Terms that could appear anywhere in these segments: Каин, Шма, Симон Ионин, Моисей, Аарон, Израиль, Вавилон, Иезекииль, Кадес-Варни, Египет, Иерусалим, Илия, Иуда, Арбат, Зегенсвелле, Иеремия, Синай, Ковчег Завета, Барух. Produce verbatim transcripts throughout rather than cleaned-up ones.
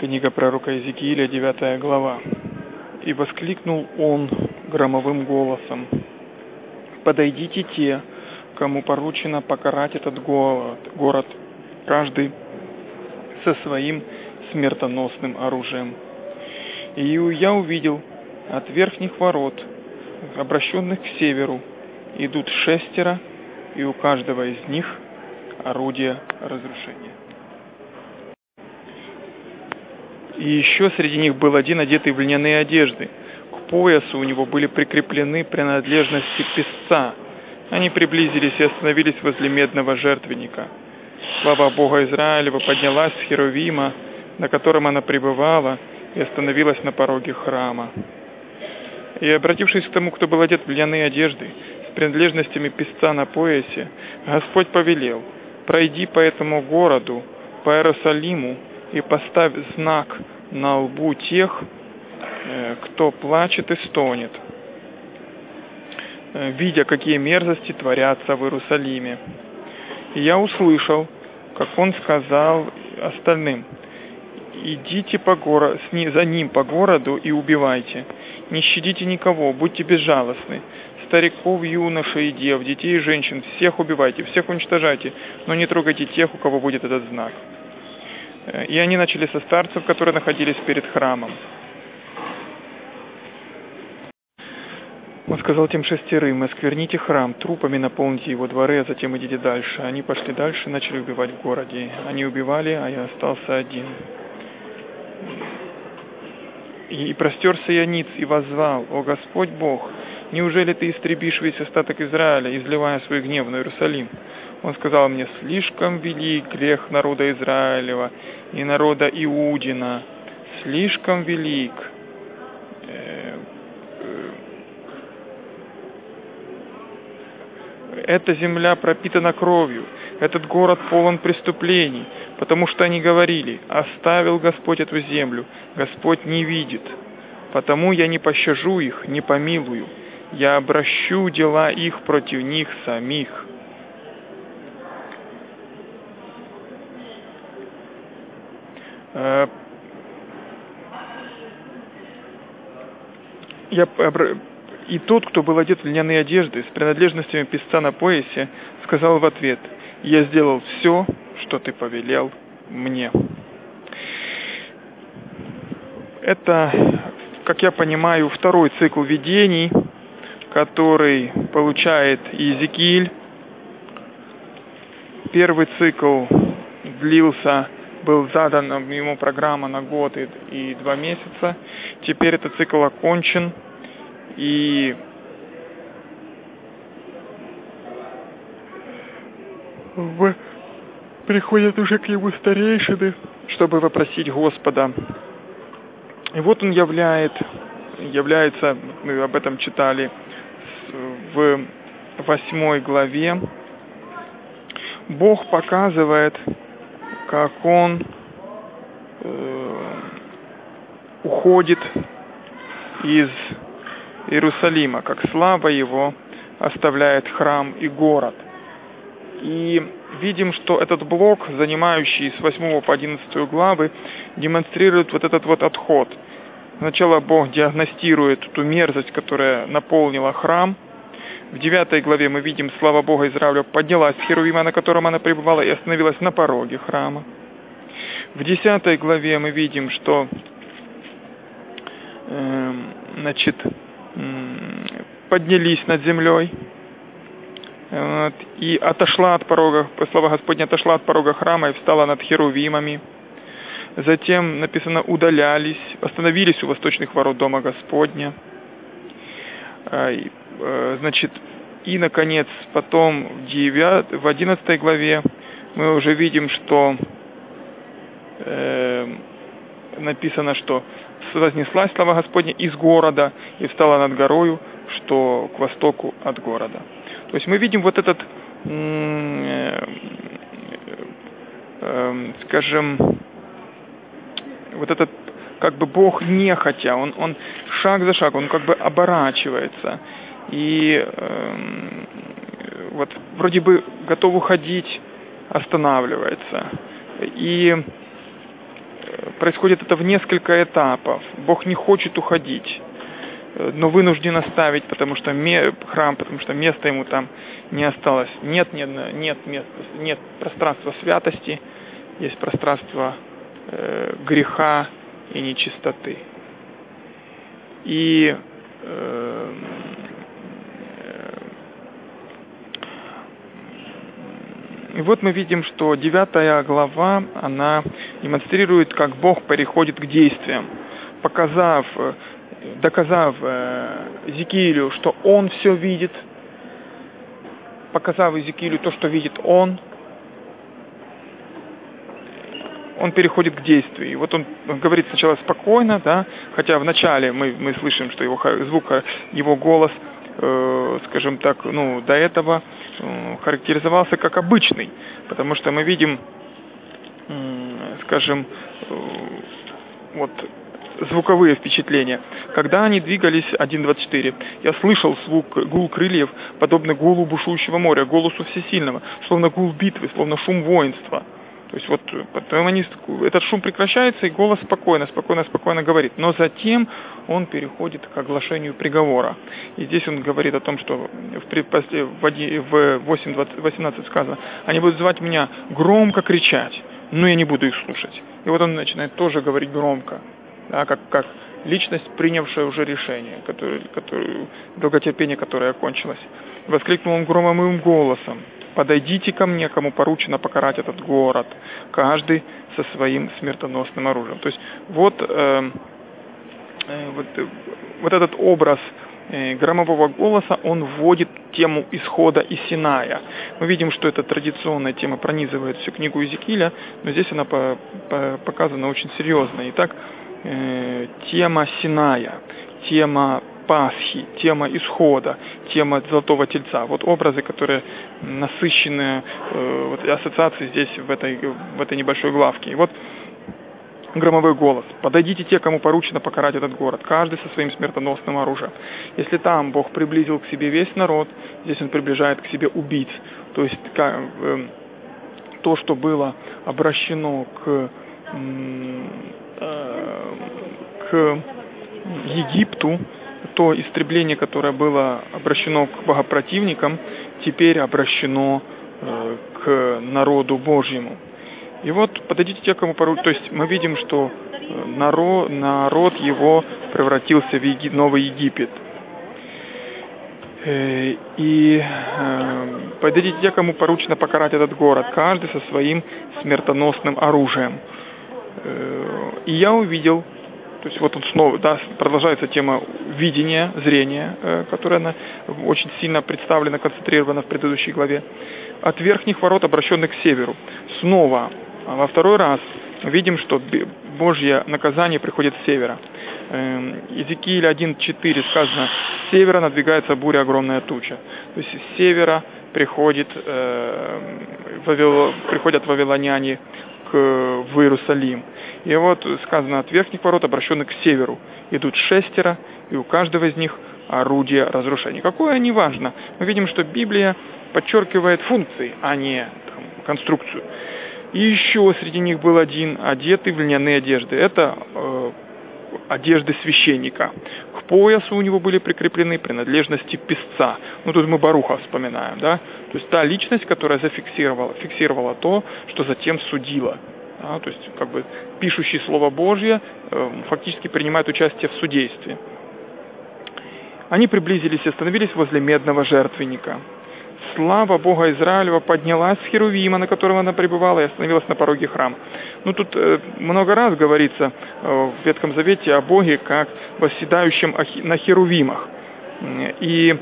Книга пророка Иезекииля, девятая глава. «И воскликнул он громовым голосом: „Подойдите те, кому поручено покарать этот город, каждый со своим смертоносным оружием“. И я увидел от верхних ворот, обращенных к северу, идут шестеро, и у каждого из них орудие разрушения. И еще среди них был один, одетый в льняные одежды. К поясу у него были прикреплены принадлежности песца. Они приблизились и остановились возле медного жертвенника. Слава Бога Израилева поднялась с Херувима, на котором она пребывала, и остановилась на пороге храма. И, обратившись к тому, кто был одет в льняные одежды, с принадлежностями песца на поясе, Господь повелел: „Пройди по этому городу, по Иерусалиму, и поставь знак на лбу тех, кто плачет и стонет, видя, какие мерзости творятся в Иерусалиме“. И я услышал, как он сказал остальным: „Идите по горо... за ним по городу и убивайте. Не щадите никого, будьте безжалостны. Стариков, юношей и дев, детей и женщин, всех убивайте, всех уничтожайте, но не трогайте тех, у кого будет этот знак“. И они начали со старцев, которые находились перед храмом. Он сказал тем шестерым: „Оскверните храм, трупами наполните его дворы, а затем идите дальше“. Они пошли дальше и начали убивать в городе. Они убивали, а я остался один. И простерся я ниц и воззвал: „О Господь Бог, неужели Ты истребишь весь остаток Израиля, изливая свой гнев на Иерусалим?“ Он сказал мне: „Слишком велик грех народа Израилева и народа Иудина, слишком велик. Эта земля пропитана кровью, этот город полон преступлений, потому что они говорили: „Оставил Господь эту землю, Господь не видит“. Потому я не пощажу их, не помилую, я обращу дела их против них самих“. Я обращу... И тот, кто был одет в льняные одежды, с принадлежностями песца на поясе, сказал в ответ: „Я сделал все, что ты повелел мне“». Это, как я понимаю, второй цикл видений, который получает Иезекииль. Первый цикл длился, был задан ему программа на год и два месяца. Теперь этот цикл окончен. И в... приходят уже к нему старейшины, чтобы вопросить Господа. И вот он являет, является, мы об этом читали в восьмой главе. Бог показывает, как Он э, уходит из Иерусалима, как слава его оставляет храм и город. И видим, что этот блок, занимающий с восьмой по одиннадцатую главы, демонстрирует вот этот вот отход. Сначала Бог диагностирует ту мерзость, которая наполнила храм. В девятой главе мы видим: слава Бога Израиля поднялась с Херувима, на котором она пребывала, и остановилась на пороге храма. В десятой главе мы видим, что э, значит... поднялись над землей, вот, и отошла от порога, слава Господня отошла от порога храма и встала над херувимами. Затем написано: удалялись, остановились у восточных ворот дома Господня. Значит, и, наконец, потом в, девятой, в одиннадцатой главе мы уже видим, что э, написано, что вознеслась слава Господня из города и встала над горою, что к востоку от города. То есть мы видим вот этот, скажем, вот этот, как бы Бог нехотя, он, он шаг за шагом, он как бы оборачивается. И вот вроде бы готов уходить, останавливается. И происходит это в несколько этапов. Бог не хочет уходить, но вынужден оставить, потому что храм, потому что места ему там не осталось. Нет, нет, нет, нет пространства святости, есть пространство э, греха и нечистоты. И э, И вот мы видим, что девятая глава, она демонстрирует, как Бог переходит к действиям, показав, доказав Иезекиилю, что Он все видит, показав Иезекиилю то, что видит Он, Он переходит к действию. И вот он говорит сначала спокойно, да, хотя вначале мы, мы слышим, что его звук, его голос, э, скажем так, ну, до этого характеризовался как обычный, потому что мы видим, скажем, вот звуковые впечатления. Когда они двигались, один двадцать четыре, я слышал звук, гул крыльев, подобно гулу бушующего моря, голосу всесильного, словно гул битвы, словно шум воинства. То есть вот потом они, этот шум прекращается, и голос спокойно, спокойно, спокойно говорит. Но затем он переходит к оглашению приговора. И здесь он говорит о том, что в восемь двадцать восемнадцать сказано: «Они будут звать меня, громко кричать, но я не буду их слушать». И вот он начинает тоже говорить громко, да, как, как личность, принявшая уже решение, которое, которое, долготерпение которое окончилось. Воскликнул он громовым голосом: «Подойдите ко мне, кому поручено покарать этот город, каждый со своим смертоносным оружием». То есть вот, э, вот, вот этот образ э, громового голоса, он вводит тему исхода из Синая. Мы видим, что эта традиционная тема пронизывает всю книгу Иезекииля, но здесь она по, по, показана очень серьезно. Итак, э, тема Синая, тема Пасхи, тема исхода, тема Золотого Тельца. Вот образы, которые насыщены э, вот, ассоциации здесь в этой, в этой небольшой главке. И вот громовой голос: «Подойдите те, кому поручено покарать этот город, каждый со своим смертоносным оружием». Если там Бог приблизил к себе весь народ, здесь Он приближает к себе убийц. То есть э, то, что было обращено к, э, к Египту, то истребление, которое было обращено к богопротивникам, теперь обращено э, к народу Божьему. И вот подойдите те, кому поручено. То есть мы видим, что народ, народ его превратился в Еги, Новый Египет. Э, и э, подойдите те, кому поручено покарать этот город, каждый со своим смертоносным оружием. Э, и я увидел. То есть вот он снова, да, продолжается тема видения, зрения, э, которая она очень сильно представлена, концентрирована в предыдущей главе. От верхних ворот, обращенных к северу. Снова, во второй раз, видим, что Божье наказание приходит с севера. Иезекииль один четыре сказано: «С севера надвигается буря, огромная туча». То есть с севера приходит, э, вавило, приходят вавилоняне к, в Иерусалим. И вот сказано: «От верхних ворот, обращенных к северу, идут шестеро, и у каждого из них орудие разрушения». Какое, неважно. Мы видим, что Библия подчеркивает функции, а не там, конструкцию. И еще среди них был один, одетый в льняные одежды. Это э, одежды священника. К поясу у него были прикреплены принадлежности песца. Ну, тут мы Баруха вспоминаем, да? То есть та личность, которая зафиксировала фиксировала то, что затем судила. А, то есть, как бы, пишущий Слово Божье э, фактически принимает участие в судействе. Они приблизились и остановились возле медного жертвенника. Слава Бога Израилева поднялась с херувима, на котором она пребывала, и остановилась на пороге храма. Ну, тут э, много раз говорится э, в Ветхом Завете о Боге как восседающем на херувимах. И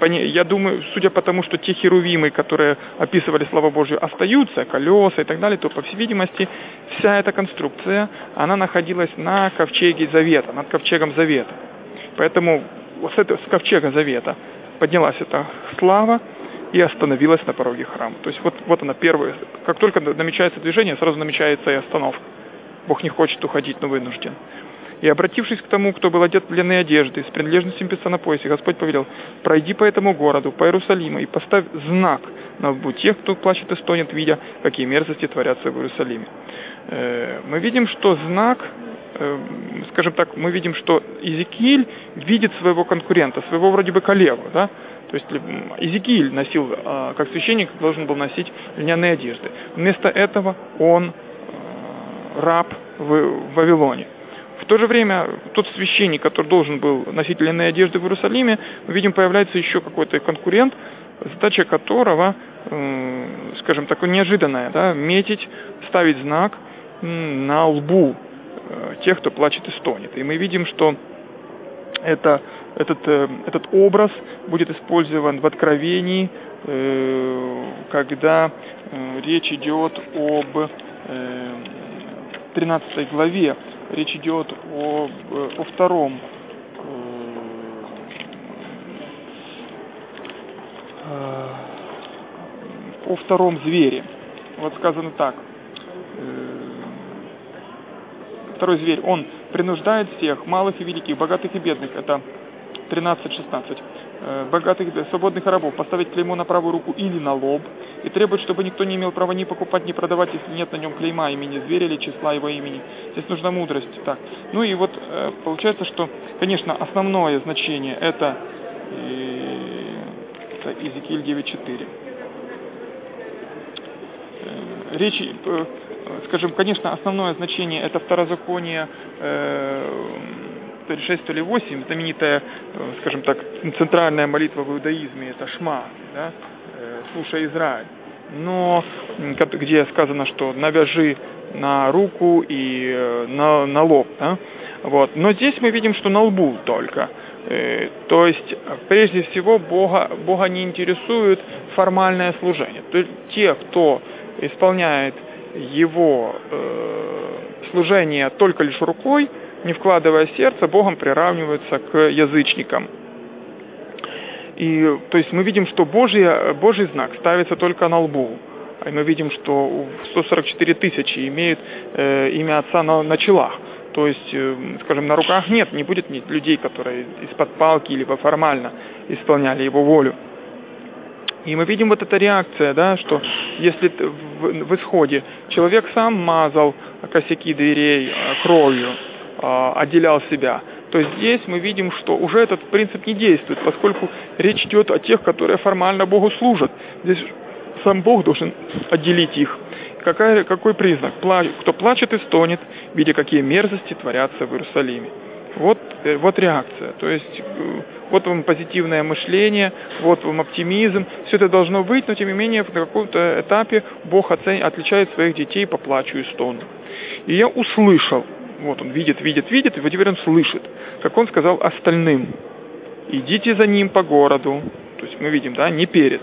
я думаю, судя по тому, что те херувимы, которые описывали славу Божью, остаются, колеса и так далее, то, по всей видимости, вся эта конструкция, она находилась на Ковчеге Завета, над Ковчегом Завета. Поэтому с Ковчега Завета поднялась эта слава и остановилась на пороге храма. То есть вот, вот она первая. Как только намечается движение, сразу намечается и остановка. Бог не хочет уходить, но вынужден. И, обратившись к тому, кто был одет в длинные одежды, с принадлежностью песца на поясе, Господь повелел: «Пройди по этому городу, по Иерусалиму, и поставь знак на лбу тех, кто плачет и стонет, видя, какие мерзости творятся в Иерусалиме». Мы видим, что знак, скажем так, мы видим, что Иезекииль видит своего конкурента, своего вроде бы коллегу, да? То есть Иезекииль носил, как священник, должен был носить льняные одежды. Вместо этого он раб в Вавилоне. В то же время тот священник, который должен был носить льняные одежды в Иерусалиме, мы видим, появляется еще какой-то конкурент, задача которого, скажем так, неожиданная, да, метить, ставить знак на лбу тех, кто плачет и стонет. И мы видим, что это, этот, этот образ будет использован в Откровении, когда речь идет об тринадцатой главе, речь идет о, о втором о втором звере. Вот сказано так. Второй зверь, он принуждает всех, малых и великих, богатых и бедных, это тринадцать шестнадцать, богатых и свободных рабов, поставить клеймо на правую руку или на лоб, и требует, чтобы никто не имел права ни покупать, ни продавать, если нет на нем клейма имени зверя или числа его имени. Здесь нужна мудрость. Так. Ну и вот получается, что, конечно, основное значение это, это Иезекииль девять четыре. Речь, скажем, конечно, основное значение это второзаконие то ли шесть, то ли восемь, знаменитая, скажем так, центральная молитва в иудаизме, это Шма, да? «Слушай, Израиль», но где сказано, что «навяжи на руку и на, на лоб», да? Вот. Но здесь мы видим, что на лбу только. То есть, прежде всего, Бога, Бога не интересует формальное служение. То есть, те, кто исполняет его э, служение только лишь рукой, не вкладывая сердце, Богом приравниваются к язычникам. И, то есть мы видим, что Божий, Божий знак ставится только на лбу. И мы видим, что сто сорок четыре тысячи имеют э, имя Отца на, на челах. То есть, э, скажем, на руках нет, не будет людей, которые из-под палки либо формально исполняли его волю. И мы видим вот эта реакция, да, что если в, в исходе человек сам мазал косяки дверей кровью, отделял себя, то здесь мы видим, что уже этот принцип не действует, поскольку речь идет о тех, которые формально Богу служат. Здесь сам Бог должен отделить их. Какой, какой признак? Пла, кто плачет и стонет, видя, какие мерзости творятся в Иерусалиме. Вот, вот реакция. То есть вот вам позитивное мышление, вот вам оптимизм. Все это должно быть, но тем не менее на каком-то этапе Бог оцен... отличает своих детей по плачу и стону. И я услышал. Вот он видит, видит, видит, и вот теперь он слышит, как он сказал остальным: «Идите за ним по городу». То есть мы видим, да, не перед.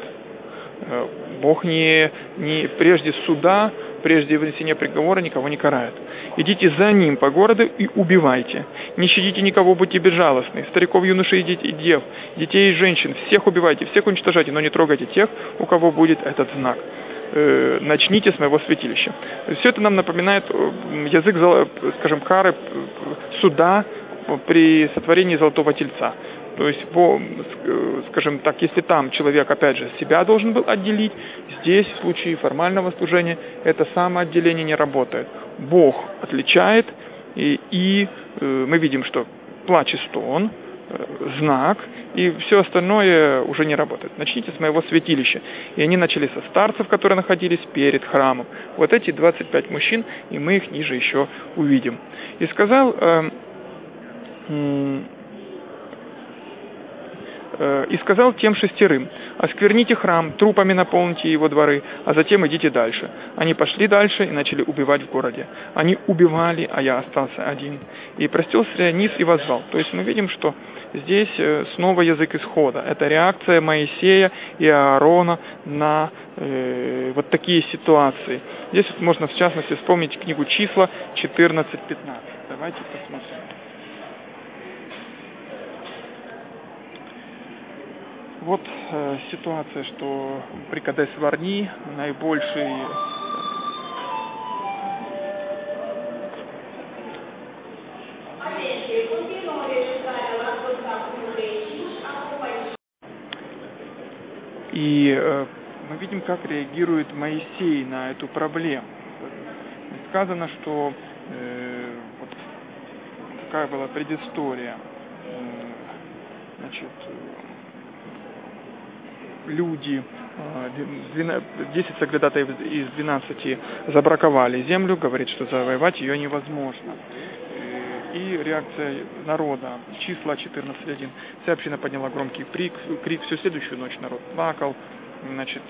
Бог не, не прежде суда, прежде вынесения приговора никого не карает. «Идите за ним по городу и убивайте. Не щадите никого, будьте безжалостны. Стариков, юношей и дев, детей и женщин. Всех убивайте, всех уничтожайте, но не трогайте тех, у кого будет этот знак. Начните с моего святилища». Все это нам напоминает язык, скажем, кары суда при сотворении Золотого Тельца. То есть, скажем так, если там человек, опять же, себя должен был отделить, здесь, в случае формального служения, это самоотделение не работает. Бог отличает, и, и мы видим, что плач и стон, знак, и все остальное уже не работает. «Начните с моего святилища». И они начали со старцев, которые находились перед храмом. Вот эти двадцать пять мужчин, и мы их ниже еще увидим. И сказал э, э, и сказал тем шестерым: «Оскверните храм, трупами наполните его дворы, а затем идите дальше». Они пошли дальше и начали убивать в городе. Они убивали, а я остался один. И простился низ и воззвал. То есть мы видим, что здесь снова язык исхода. Это реакция Моисея и Аарона на э, вот такие ситуации. Здесь вот можно в частности вспомнить книгу «Числа» четырнадцать пятнадцать. Давайте посмотрим. Вот э, ситуация, что при Кадес-Варни наибольший... И мы видим, как реагирует Моисей на эту проблему. Сказано, что э, вот такая была предыстория. Значит, люди, десять соглядатаев из двенадцати забраковали землю, говорит, что завоевать ее невозможно. И реакция народа, числа четырнадцать один. Вся община подняла громкий крик, крик, всю следующую ночь народ плакал. Значит,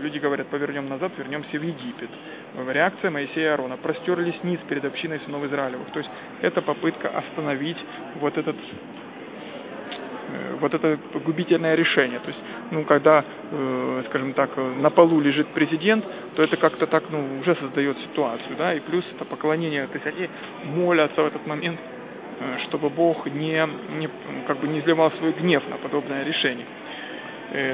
люди говорят, повернем назад, вернемся в Египет. Реакция Моисея и Аарона. Простерлись ниц перед общиной сынов Израилевых. То есть это попытка остановить вот этот, вот это губительное решение. То есть, ну, когда, э, скажем так, на полу лежит президент, то это как-то так, ну, уже создает ситуацию, да, и плюс это поклонение, то есть они молятся в этот момент, чтобы Бог не, не как бы не изливал свой гнев на подобное решение.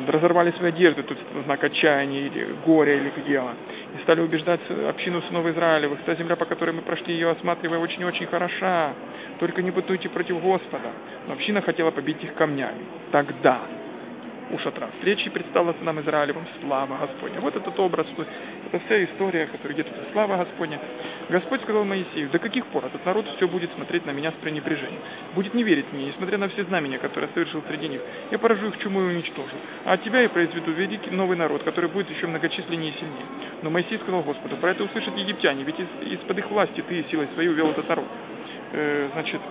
Разорвали свои одежды, тут знак отчаяния, или горя, или гнева, и стали убеждать общину сынов Израилевых, та земля, по которой мы прошли, ее осматривая, очень-очень хороша, только не бунтуйте против Господа. Но община хотела побить их камнями. Тогда у шатра встречи предстала сынам Израилевым слава Господня. Вот этот образ, это вся история, которая где-то слава Господня. Господь сказал Моисею: до каких пор этот народ все будет смотреть на меня с пренебрежением? Будет не верить мне, несмотря на все знамения, которые совершил среди них. Я поражу их чумой и уничтожу. А от тебя я произведу великий новый народ, который будет еще многочисленнее и сильнее. Но Моисей сказал Господу: про это услышат египтяне, ведь из- из-под их власти ты силой своей увел этот народ. Э, значит,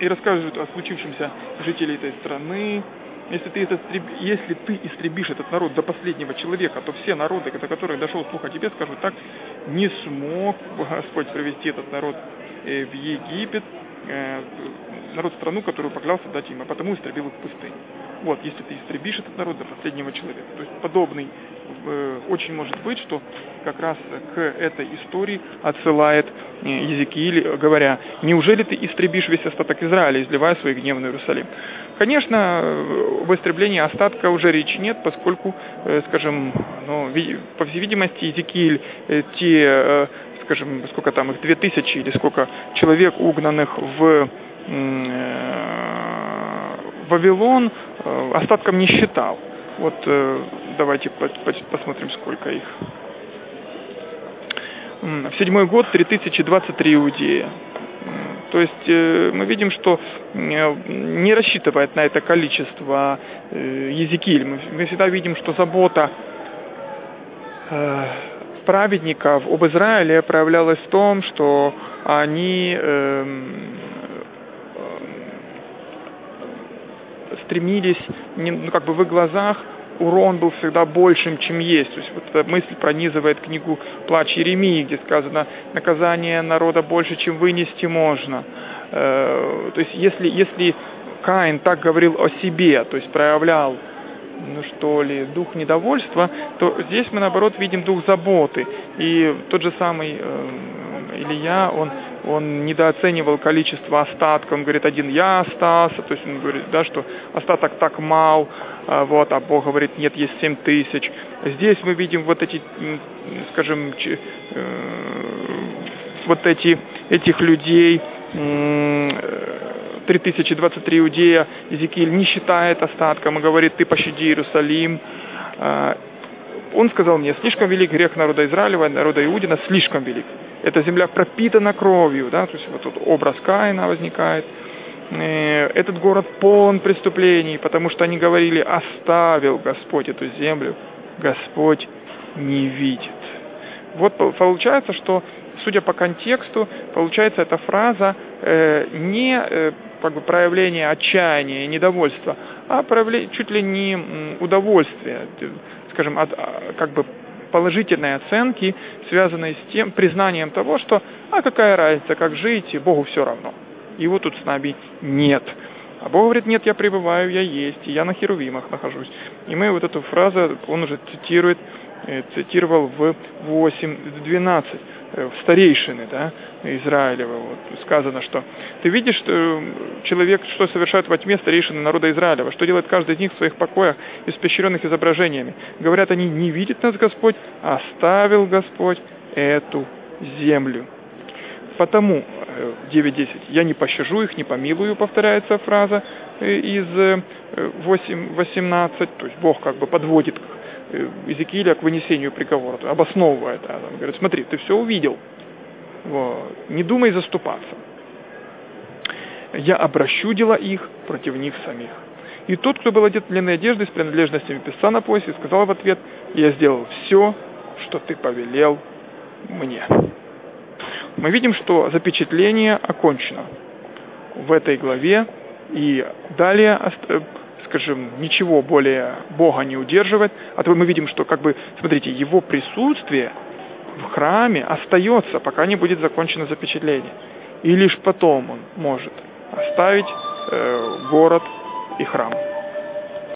и расскажут о случившемся жителей этой страны. Если ты, истреб... Если ты истребишь этот народ до последнего человека, то все народы, до которых дошел слух о тебе, скажут так: не смог Господь привести этот народ в Египет, народ в страну, которую поклялся дать им, а потому истребил их в пустыне. Вот, если ты истребишь этот народ до последнего человека. То есть подобный, очень может быть, что как раз к этой истории отсылает Иезекииль, говоря: неужели ты истребишь весь остаток Израиля, изливая свой гнев на Иерусалим? Конечно, в истреблении остатка уже речи нет, поскольку, скажем, ну, по всей видимости, Иезекииль те, скажем, сколько там их, две тысячи или сколько человек, угнанных в Вавилон, остатком не считал. Вот давайте посмотрим, сколько их. В седьмой год три тысячи двадцать три иудея. То есть мы видим, что не рассчитывает на это количество Иезекииль. Мы всегда видим, что забота праведников об Израиле проявлялась в том, что они стремились, ну, как бы в их глазах урон был всегда большим, чем есть. То есть вот эта мысль пронизывает книгу «Плач Иеремии», где сказано: наказание народа больше, чем вынести можно. То есть если, если Каин так говорил о себе, то есть проявлял, ну что ли, дух недовольства, то здесь мы, наоборот, видим дух заботы. И тот же самый Илия, он, он недооценивал количество остатка, он говорит: один я остался, то есть он говорит, да, что остаток так мал, вот, а Бог говорит: нет, есть семь тысяч. Здесь мы видим вот эти, скажем, вот эти, этих людей, три тысячи двадцать три иудея, Иезекииль не считает остатком и говорит: ты пощади Иерусалим. Он сказал мне: слишком велик грех народа Израилева, народа Иудина, слишком велик. Эта земля пропитана кровью, да, то есть вот тут образ Каина возникает. Этот город полон преступлений, потому что они говорили: оставил Господь эту землю, Господь не видит. Вот получается, что, судя по контексту, получается эта фраза э, не э, как бы проявление отчаяния и недовольства, а проявление, чуть ли не удовольствия, скажем, от, как бы положительной оценки, связанной с тем признанием того, что а какая разница, как жить, и Богу все равно. Его тут с нами нет. А Бог говорит: нет, я пребываю, я есть, и я на херувимах нахожусь. И мы вот эту фразу, он уже цитирует, цитировал в восемь двенадцать, в старейшины, да, Израилева. Вот сказано, что ты видишь, что человек, что совершает во тьме старейшины народа Израилева, что делает каждый из них в своих покоях, испещренных изображениями. Говорят они: не видит нас Господь, оставил Господь эту землю. потому, девять десять, я не пощажу их, не помилую, повторяется фраза из восемь восемнадцать, то есть Бог как бы подводит Иезекииля к вынесению приговора, обосновывает, говорит, смотри, ты все увидел, вот. Не думай заступаться. Я обращу дела их против них самих. И тот, кто был одет в длинные одежды с принадлежностями песца на поясе, сказал в ответ: я сделал все, что ты повелел мне. Мы видим, что запечатление окончено в этой главе, и далее, скажем, ничего более Бога не удерживает. А то мы видим, что, как бы, смотрите, его присутствие в храме остается, пока не будет закончено запечатление. И лишь потом он может оставить э, город и храм.